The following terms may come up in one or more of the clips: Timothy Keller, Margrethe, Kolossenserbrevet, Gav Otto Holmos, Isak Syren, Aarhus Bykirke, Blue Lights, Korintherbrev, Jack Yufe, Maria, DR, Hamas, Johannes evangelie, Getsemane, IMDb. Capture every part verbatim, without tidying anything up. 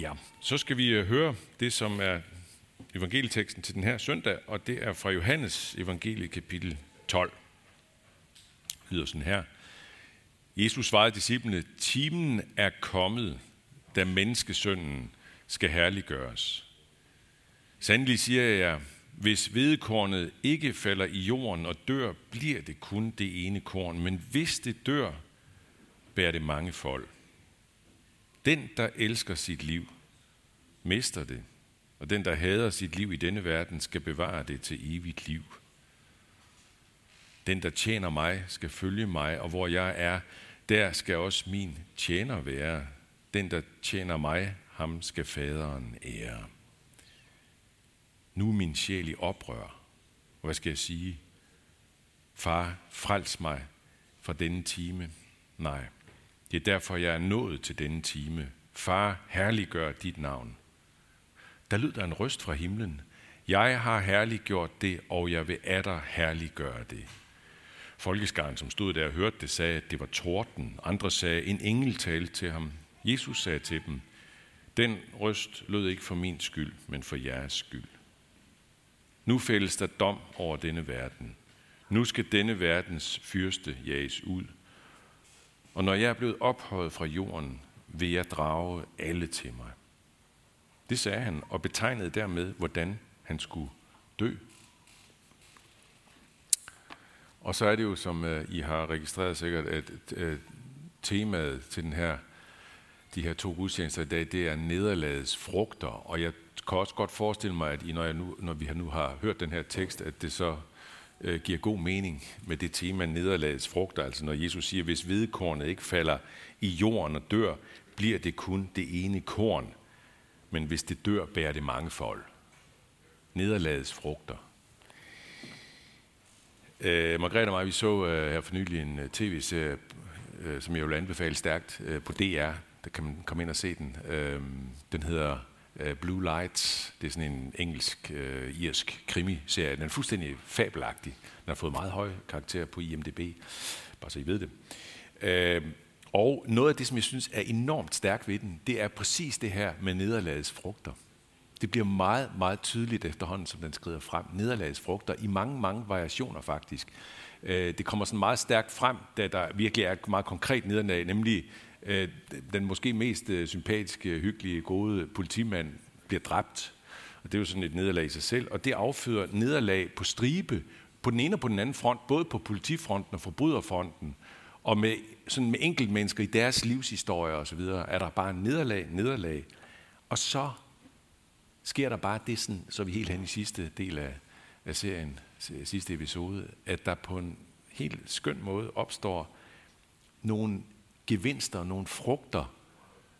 Ja, så skal vi høre det, som er evangelieteksten til den her søndag, og det er fra Johannes evangelie kapitel tolv. Det lyder sådan her. Jesus svarede disciplene: timen er kommet, da menneskesønnen skal herliggøres. Sandelig siger jeg, hvis hvedekornet ikke falder i jorden og dør, bliver det kun det ene korn, men hvis det dør, bærer det mange fold. Den, der elsker sit liv, mister det, og den, der hader sit liv i denne verden, skal bevare det til evigt liv. Den, der tjener mig, skal følge mig, og hvor jeg er, der skal også min tjener være. Den, der tjener mig, ham skal faderen ære. Nu er min sjæl i oprør. Hvad skal jeg sige? Far, frels mig fra denne time. Nej, det er derfor, jeg er nået til denne time. Far, herliggør dit navn. Der lød der en røst fra himlen. Jeg har herliggjort det, og jeg vil atter herliggøre det. Folkeskaren, som stod der og hørte det, sagde, at det var torden. Andre sagde, en engel talte til ham. Jesus sagde til dem, den røst lød ikke for min skyld, men for jeres skyld. Nu fældes der dom over denne verden. Nu skal denne verdens fyrste jages ud. Og når jeg er blevet ophøjet fra jorden, vil jeg drage alle til mig. Det sagde han, og betegnede dermed, hvordan han skulle dø. Og så er det jo, som I har registreret sikkert, at temaet til den her, de her to gudstjenester i dag, det er nederlagets frugter. Og jeg kan også godt forestille mig, at I, når, jeg nu, når vi nu har hørt den her tekst, at det så øh, giver god mening med det tema nederlagets frugter. Altså når Jesus siger, hvis hvedekornet ikke falder i jorden og dør, bliver det kun det ene korn. Men hvis det dør, bærer det mange fold. Nederlagets frugter. Øh, Margrethe og mig, vi så øh, her for nylig en øh, tv-serie, øh, som jeg vil anbefale stærkt øh, på D R. Der kan man komme ind og se den. Øh, den hedder øh, Blue Lights. Det er sådan en engelsk, øh, irsk krimiserie. Den er fuldstændig fabelagtig. Den har fået meget høje karakterer på I M D B. Bare så I ved det. Øh, Og noget af det, som jeg synes er enormt stærkt ved den, det er præcis det her med nederlagets frugter. Det bliver meget, meget tydeligt efterhånden, som den skrider frem. Nederlagets frugter i mange, mange variationer faktisk. Det kommer sådan meget stærkt frem, da der virkelig er meget konkret nederlag, nemlig den måske mest sympatiske, hyggelige, gode politimand bliver dræbt. Og det er jo sådan et nederlag i sig selv, og det afføder nederlag på stribe, på den ene og på den anden front, både på politifronten og forbryderfronten. Og med, sådan med enkeltmennesker i deres livshistorier osv., er der bare nederlag, nederlag. Og så sker der bare det, sådan, så vi helt hen i sidste del af, af serien, sidste episode, at der på en helt skøn måde opstår nogle gevinster, nogle frugter,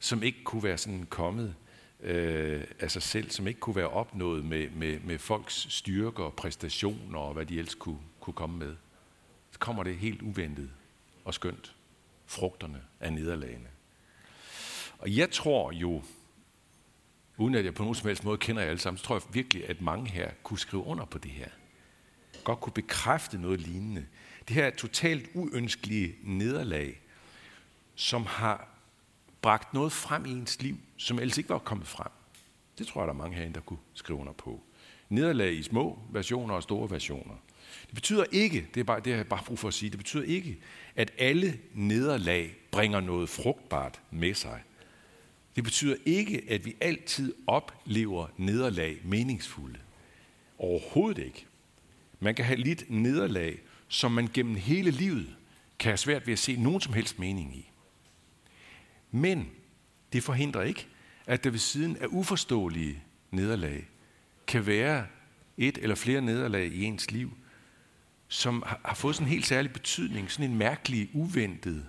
som ikke kunne være sådan kommet øh, af sig selv, som ikke kunne være opnået med, med, med folks styrker, præstationer og hvad de ellers kunne, kunne komme med. Så kommer det helt uventet og skønt. Frugterne af nederlagene. Og jeg tror jo, uden at jeg på nogen som helst måde kender jer alle sammen, så tror jeg virkelig, at mange her kunne skrive under på det her. Godt kunne bekræfte noget lignende. Det her totalt uønskelige nederlag, som har bragt noget frem i ens liv, som ellers ikke var kommet frem. Det tror jeg, der er mange herinde, der kunne skrive under på. Nederlag i små versioner og store versioner. Det betyder ikke, det er bare, det har jeg bare brug for at sige, det betyder ikke, at alle nederlag bringer noget frugtbart med sig. Det betyder ikke, at vi altid oplever nederlag meningsfulde. Overhovedet ikke. Man kan have lidt nederlag, som man gennem hele livet kan have svært ved at se nogen som helst mening i. Men det forhindrer ikke, at der ved siden af uforståelige nederlag kan være et eller flere nederlag i ens liv, som har fået sådan en helt særlig betydning, sådan en mærkelig, uventet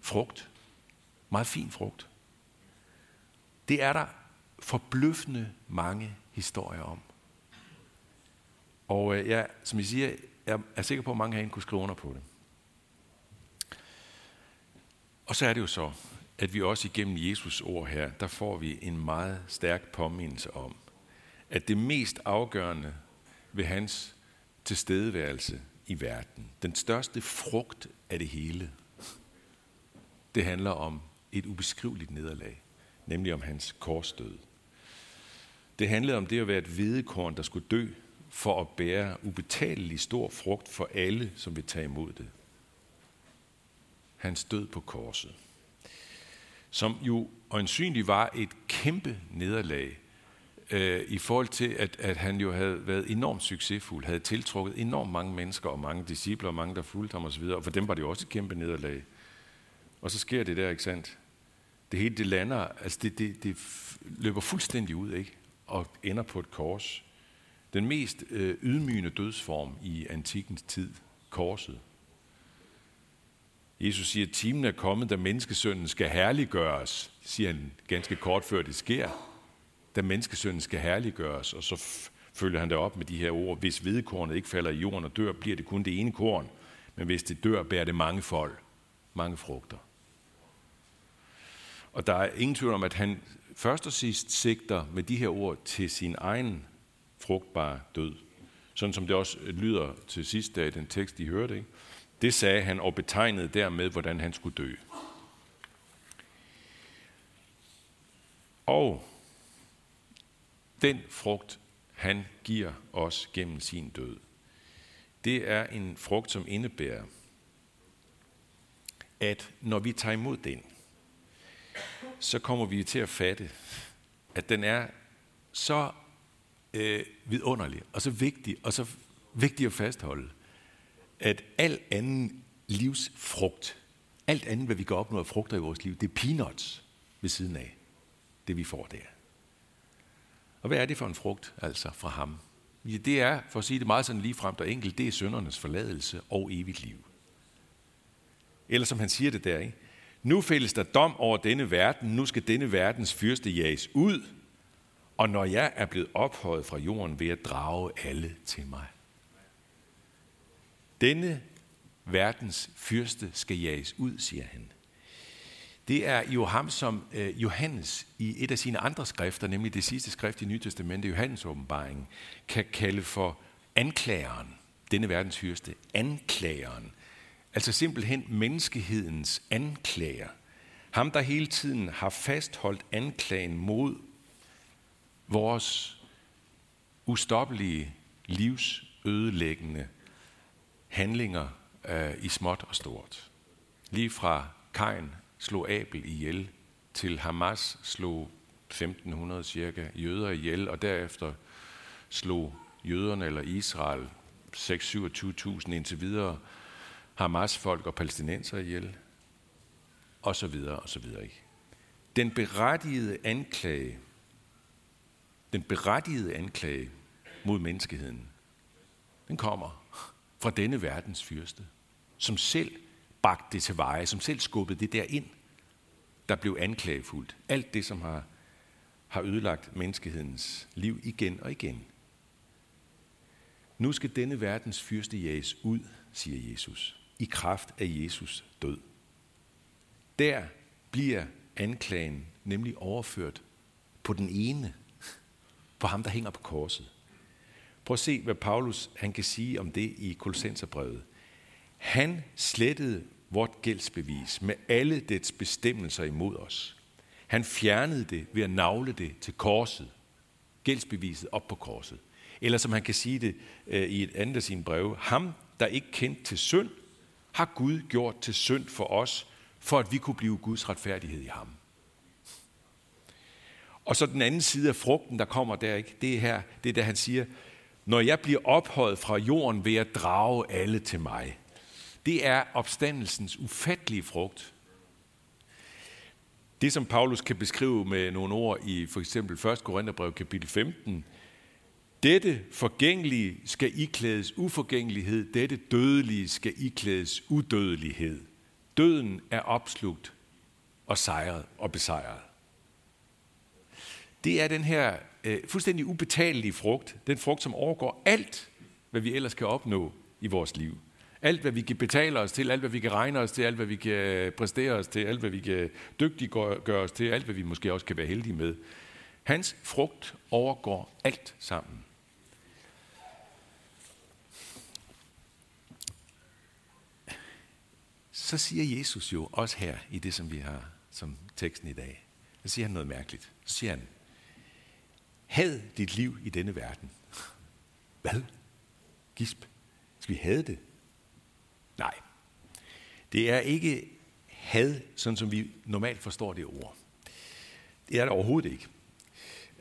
frugt. Meget fin frugt. Det er der forbløffende mange historier om. Og jeg, som I siger, jeg er sikker på, at mange herinde kunne skrive under på det. Og så er det jo så, at vi også igennem Jesus' ord her, der får vi en meget stærk påmindelse om, at det mest afgørende ved hans tilstedeværelse i verden. Den største frugt af det hele. Det handler om et ubeskriveligt nederlag. nemlig om hans korsdød. Det handlede om det at være et hvedekorn, der skulle dø for at bære ubetalelig stor frugt for alle, som vil tage imod det. Hans død på korset, som jo øjensynligt var et kæmpe nederlag øh, i forhold til, at, at han jo havde været enormt succesfuld, havde tiltrukket enormt mange mennesker og mange discipler og mange, der fulgte ham osv., og for dem var det jo også et kæmpe nederlag. Og så sker det der, ikke sandt? Det hele det lander, altså det, det, det løber fuldstændig ud, ikke? Og ender på et kors. Den mest øh, ydmygende dødsform i antikkens tid, korset. Jesus siger, at timen er kommet, da menneskesønnen skal herliggøres, siger han ganske kort før det sker. Da menneskesønnen skal herliggøres, og så f- følger han det op med de her ord. Hvis hvedekornet ikke falder i jorden og dør, bliver det kun det ene korn. Men hvis det dør, bærer det mange fold, mange frugter. Og der er ingen tvivl om, at han først og sidst sigter med de her ord til sin egen frugtbare død. Sådan som det også lyder til sidst i den tekst, I hørte, ikke? Det sagde han og betegnede dermed, hvordan han skulle dø. Og den frugt, han giver os gennem sin død, det er en frugt, som indebærer, at når vi tager imod den, så kommer vi til at fatte, at den er så øh, vidunderlig og så vigtig og så vigtig at fastholde, at al anden livsfrugt, alt andet, hvad vi kan opnå af frugter i vores liv, det er peanuts ved siden af det, vi får der. Og hvad er det for en frugt, altså, fra ham? Ja, det er, for at sige det meget sådan ligefremt og enkelt, det er syndernes forladelse og evigt liv. Eller som han siger det der, ikke? Nu fældes der dom over denne verden, nu skal denne verdens fyrste jages ud, og når jeg er blevet ophøjet fra jorden, vil jeg drage alle til mig. Denne verdens fyrste skal jages ud, siger han. Det er jo ham, som øh, Johannes i et af sine andre skrifter, nemlig det sidste skrift i Nye Testamentet, Johannes åbenbaringen, kan kalde for anklageren. Denne verdens fyrste, anklageren. Altså simpelthen menneskehedens anklager. Ham, der hele tiden har fastholdt anklagen mod vores ustoppelige livsødelæggende handlinger øh, i småt og stort. Lige fra Kain slog Abel ihjel, til Hamas slog femten hundrede cirka jøder ihjel, og derefter slog jøderne eller Israel seks hundrede syvogtyve tusind indtil videre Hamas-folk og palæstinenser ihjel, og så videre, og så videre. Ikke? Den berettigede anklage, den berettigede anklage mod menneskeheden, den kommer fra denne verdens fyrste, som selv bagte det til veje, som selv skubbede det der ind, der blev anklagefuldt. Alt det, som har, har ødelagt menneskehedens liv igen og igen. Nu skal denne verdens fyrste jages ud, siger Jesus, i kraft af Jesus død. Der bliver anklagen nemlig overført på den ene, på ham, der hænger på korset. Prøv at se, hvad Paulus han kan sige om det i Kolossenserbrevet. Han slettede vort gældsbevis med alle dets bestemmelser imod os. Han fjernede det ved at nagle det til korset. Gældsbeviset op på korset. Eller som han kan sige det øh, i et andet af sine breve. Ham, der ikke kendte til synd, har Gud gjort til synd for os, for at vi kunne blive Guds retfærdighed i ham. Og så den anden side af frugten, der kommer der, ikke? Det er her, det er der, han siger, når jeg bliver ophøjet fra jorden, vil jeg drage alle til mig. Det er opstandelsens ufattelige frugt. Det, som Paulus kan beskrive med nogle ord i for eksempel første Korintherbrev kapitel femten, dette forgængelige skal iklædes uforgængelighed, dette dødelige skal iklædes udødelighed. Døden er opslugt og sejret og besejret. Det er den her øh, fuldstændig ubetalelige frugt. Den frugt, som overgår alt, hvad vi ellers kan opnå i vores liv. Alt, hvad vi kan betale os til, alt, hvad vi kan regne os til, alt, hvad vi kan præstere os til, alt, hvad vi kan dygtiggøre os til, alt, hvad vi måske også kan være heldige med. Hans frugt overgår alt sammen. Så siger Jesus jo også her i det, som vi har som teksten i dag. Så siger han noget mærkeligt. Så siger han, had dit liv i denne verden. Hvad? Gisp. Skal vi hade det? Nej. Det er ikke had, sådan som vi normalt forstår det ord. Det er det overhovedet ikke.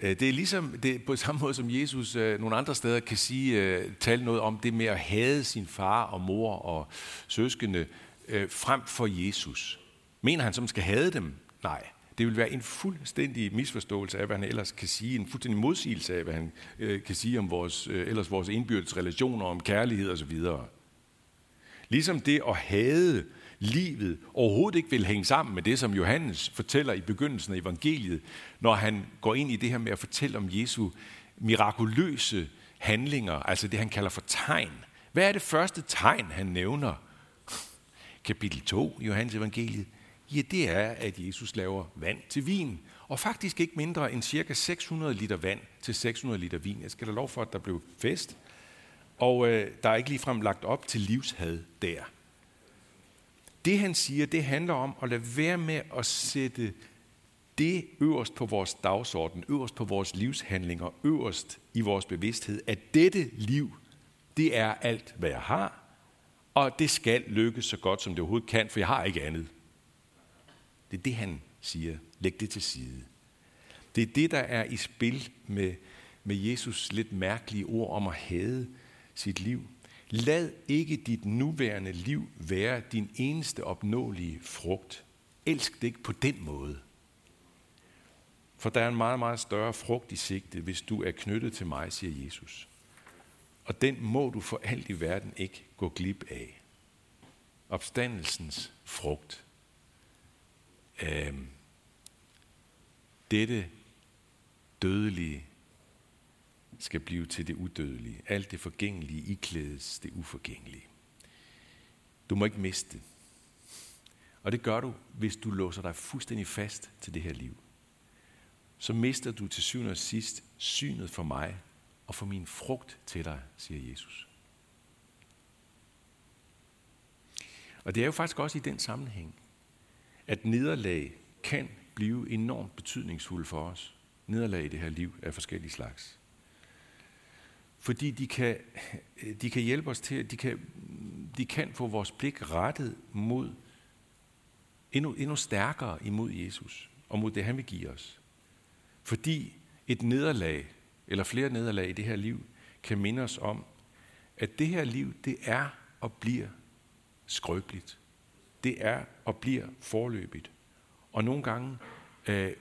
Det er ligesom det er på samme måde, som Jesus øh, nogle andre steder kan sige, øh, tale noget om det med at hade sin far og mor og søskende øh, frem for Jesus. Mener han, som skal hade dem? Nej. Det vil være en fuldstændig misforståelse af, hvad han ellers kan sige. En fuldstændig modsigelse af, hvad han øh, kan sige om vores, øh, ellers vores indbyrdes relationer, om kærlighed osv. Ligesom det at hade livet overhovedet ikke vil hænge sammen med det, som Johannes fortæller i begyndelsen af evangeliet, når han går ind i det her med at fortælle om Jesu mirakuløse handlinger, altså det, han kalder for tegn. Hvad er det første tegn, han nævner? Kapitel to i Johannes evangeliet. Ja, det er, at Jesus laver vand til vin, og faktisk ikke mindre end cirka seks hundrede liter vand til seks hundrede liter vin. Jeg skal da lov for, at der blev fest, og øh, der er ikke ligefrem lagt op til livshad der. Det, han siger, det handler om at lade være med at sætte det øverst på vores dagsorden, øverst på vores livshandlinger, øverst i vores bevidsthed, at dette liv, det er alt, hvad jeg har, og det skal lykkes så godt, som det overhovedet kan, for jeg har ikke andet. Det er det, han siger. Læg det til side. Det er det, der er i spil med, med Jesus lidt mærkelige ord om at hade sit liv. Lad ikke dit nuværende liv være din eneste opnåelige frugt. Elsk det ikke på den måde. For der er en meget, meget større frugt i sigte, hvis du er knyttet til mig, siger Jesus. Og den må du for alt i verden ikke gå glip af. Opstandelsens frugt. Øhm, dette dødelige skal blive til det udødelige. Alt det forgængelige iklædes det uforgængelige. Du må ikke miste det. Og det gør du, hvis du låser dig fuldstændig fast til det her liv. Så mister du til syvende og sidst synet for mig og for min frugt til dig, siger Jesus. Og det er jo faktisk også i den sammenhæng, at nederlag kan blive enormt betydningsfulde for os. Nederlag i det her liv af forskellige slags. Fordi de kan, de kan hjælpe os til, de kan, de kan få vores blik rettet mod, endnu, endnu stærkere imod Jesus, og mod det, han vil give os. Fordi et nederlag, eller flere nederlag i det her liv, kan minde os om, at det her liv, det er og bliver skrøbeligt. Det er og bliver forløbigt. Og nogle gange øh,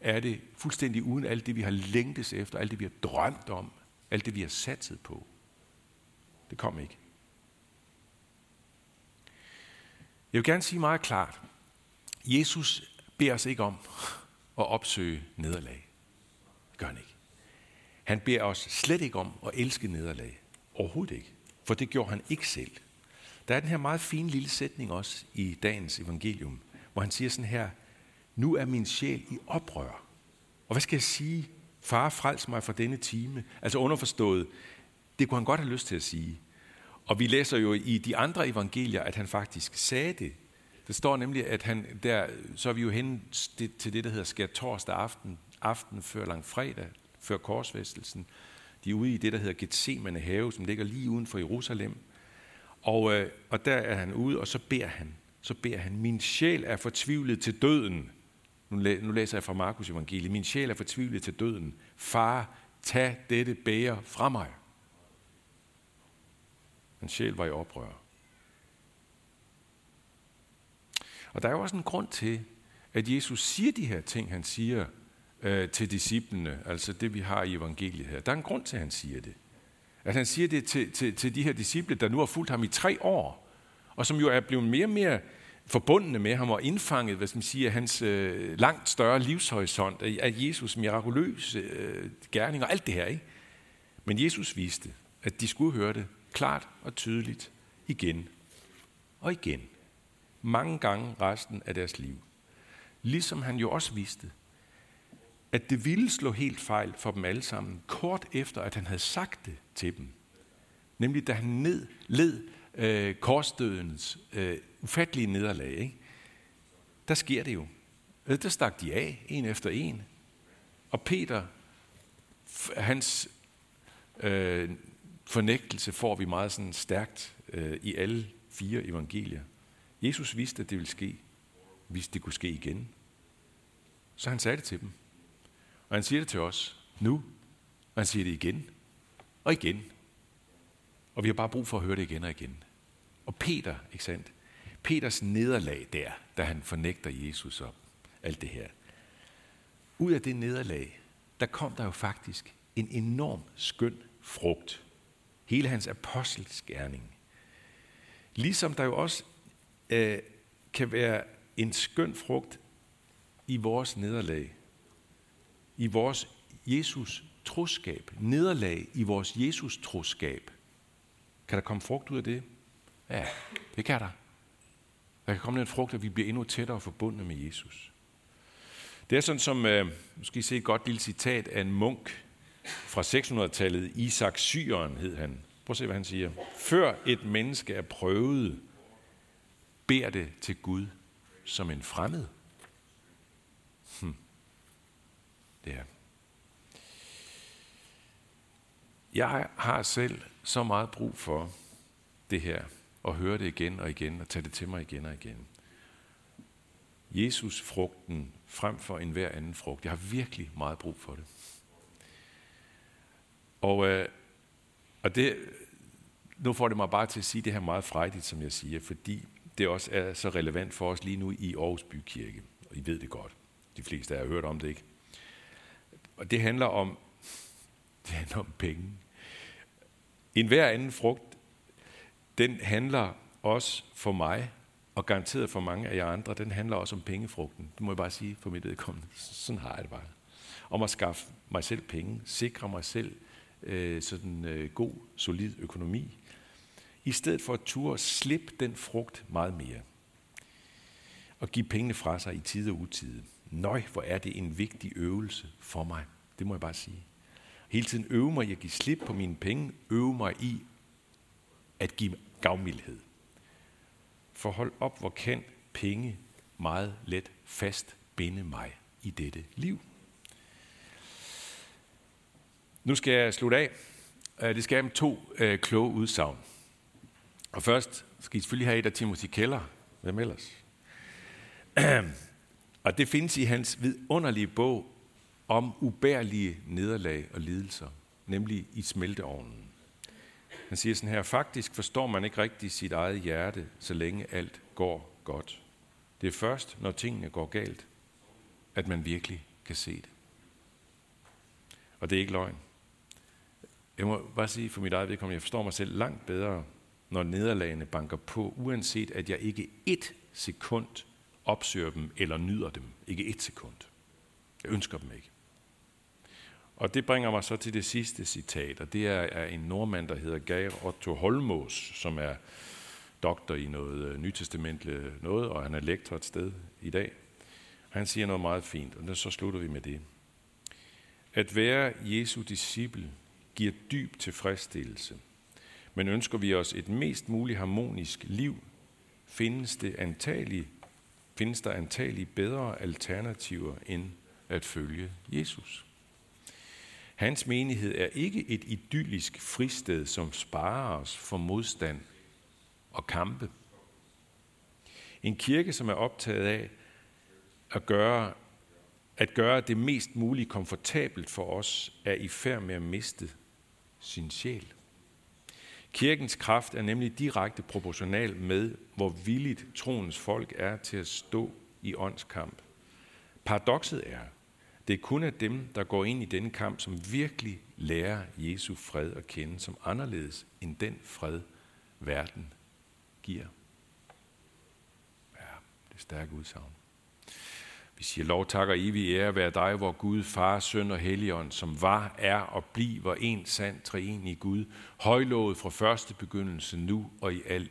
er det fuldstændig uden alt det, vi har længtes efter, alt det, vi har drømt om, alt det, vi har satset på. Det kom ikke. Jeg vil gerne sige meget klart. Jesus beder os ikke om at opsøge nederlag. Det gør han ikke. Han beder os slet ikke om at elske nederlag. Overhovedet ikke. For det gjorde han ikke selv. Der er den her meget fine lille sætning også i dagens evangelium, hvor han siger sådan her: nu er min sjæl i oprør. Og hvad skal jeg sige? Far, frels mig fra denne time. Altså underforstået, det kunne han godt have lyst til at sige. Og vi læser jo i de andre evangelier, at han faktisk sagde det. Der står nemlig, at han der, så er vi jo henne til det, der hedder skær torsdag aften, aften før langfredag, før korsfæstelsen. De er ude i det, der hedder Getsemane have, som ligger lige uden for Jerusalem. Og, og der er han ude, og så beder han. Så beder han, min sjæl er fortvivlet til døden. Nu læser jeg fra Markus evangeliet. Min sjæl er fortvivlet til døden. Far, tag dette bæger fra mig. Hans sjæl var i oprør. Og der er jo også en grund til, at Jesus siger de her ting, han siger øh, til disciplene, altså det vi har i evangeliet her. Der er en grund til, at han siger det. At han siger det til, til, til de her disciple, der nu har fulgt ham i tre år, og som jo er blevet mere og mere forbundne med ham og indfanget, hvad skal man sige, af hans øh, langt større livshorisont, af Jesus' mirakuløse øh, gerninger og alt det her, ikke? Men Jesus viste, at de skulle høre det klart og tydeligt igen og igen. Mange gange resten af deres liv. Ligesom han jo også viste, at det ville slå helt fejl for dem alle sammen, kort efter, at han havde sagt det til dem. Nemlig da han ned, led øh, korsdødens øh, ufattelige nederlag, ikke? Der sker det jo, Der stak de af, en efter en. Og Peter, hans øh, fornægtelse får vi meget sådan stærkt øh, i alle fire evangelier. Jesus vidste, at det ville ske, hvis det kunne ske igen. Så han sagde det til dem. Og han siger det til os nu, og han siger det igen og igen. Og vi har bare brug for at høre det igen og igen. Og Peter, ikke sandt? Peters nederlag der, da han fornægter Jesus om alt det her. Ud af det nederlag, der kom der jo faktisk en enorm skøn frugt. Hele hans apostelskærning. Ligesom der jo også øh, kan være en skøn frugt i vores nederlag. I vores Jesus troskab. Nederlag i vores Jesus troskab. Kan der komme frugt ud af det? Ja, det kan der. Der kan komme en frugt, at vi bliver endnu tættere forbundet med Jesus. Det er sådan som, øh, nu skal I se et godt lille citat af en munk fra seks hundrede-tallet, Isak Syren hed han. Prøv at se, hvad han siger. Før et menneske er prøvet, beder det til Gud som en fremmed. Hm. Det er. Jeg har selv så meget brug for det her, og høre det igen og igen, og tage det til mig igen og igen. Jesus-frugten frem for enhver anden frugt. Jeg har virkelig meget brug for det. Og, øh, og det, nu får det mig bare til at sige det her meget frejdigt, som jeg siger, fordi det også er så relevant for os lige nu i Aarhus Bykirke. Og I ved det godt. De fleste af jer har hørt om det, ikke? Og det handler om, det handler om penge. Enhver anden frugt, den handler også for mig, og garanteret for mange af jer andre, den handler også om pengefrugten. Det må jeg bare sige for mit vedkommende. Sådan har jeg det bare. Om at skaffe mig selv penge, sikre mig selv øh, sådan øh, god, solid økonomi, i stedet for at ture slippe den frugt meget mere. Og give pengene fra sig i tide og utide. Nøj, hvor er det en vigtig øvelse for mig. Det må jeg bare sige. Hele tiden øve mig i at give slip på mine penge, øve mig i at give gavmildhed. For hold op, hvor kan penge meget let fast binde mig i dette liv. Nu skal jeg slutte af. Det skal jeg med to øh, kloge udsagn. Og først skal I selvfølgelig have et af Timothy Keller. Hvem ellers? Og det findes i hans vidunderlige bog om ubærlige nederlag og lidelser, nemlig i smelteovnen. Han siger sådan her, faktisk forstår man ikke rigtigt sit eget hjerte, så længe alt går godt. Det er først, når tingene går galt, at man virkelig kan se det. Og det er ikke løgn. Jeg må bare sige for mit eget vedkommende, jeg forstår mig selv langt bedre, når nederlagene banker på, uanset at jeg ikke et sekund opsøger dem eller nyder dem. Ikke et sekund. Jeg ønsker dem ikke. Og det bringer mig så til det sidste citat, og det er en nordmand, der hedder Gav Otto Holmos, som er doktor i noget nytestamentligt noget, og han er lektor et sted i dag. Han siger noget meget fint, og så slutter vi med det. At være Jesu disciple giver dyb tilfredsstillelse, men ønsker vi os et mest muligt harmonisk liv, findes, det antagelig, findes der antagelig bedre alternativer end at følge Jesus. Hans menighed er ikke et idyllisk fristed, som sparer os for modstand og kampe. En kirke, som er optaget af at gøre, at gøre det mest muligt komfortabelt for os, er i færd med at miste sin sjæl. Kirkens kraft er nemlig direkte proportional med, hvor villigt troens folk er til at stå i åndskamp. Paradokset er, det er kun af dem, der går ind i denne kamp, som virkelig lærer Jesu fred at kende, som anderledes end den fred, verden giver. Ja, det er stærkt udsagn. Vi siger, lov, tak og evig ære være dig, vor Gud, Far, Søn og Helligånd, som var, er og bliver en sand treenig Gud, højlovet fra første begyndelse, nu og i al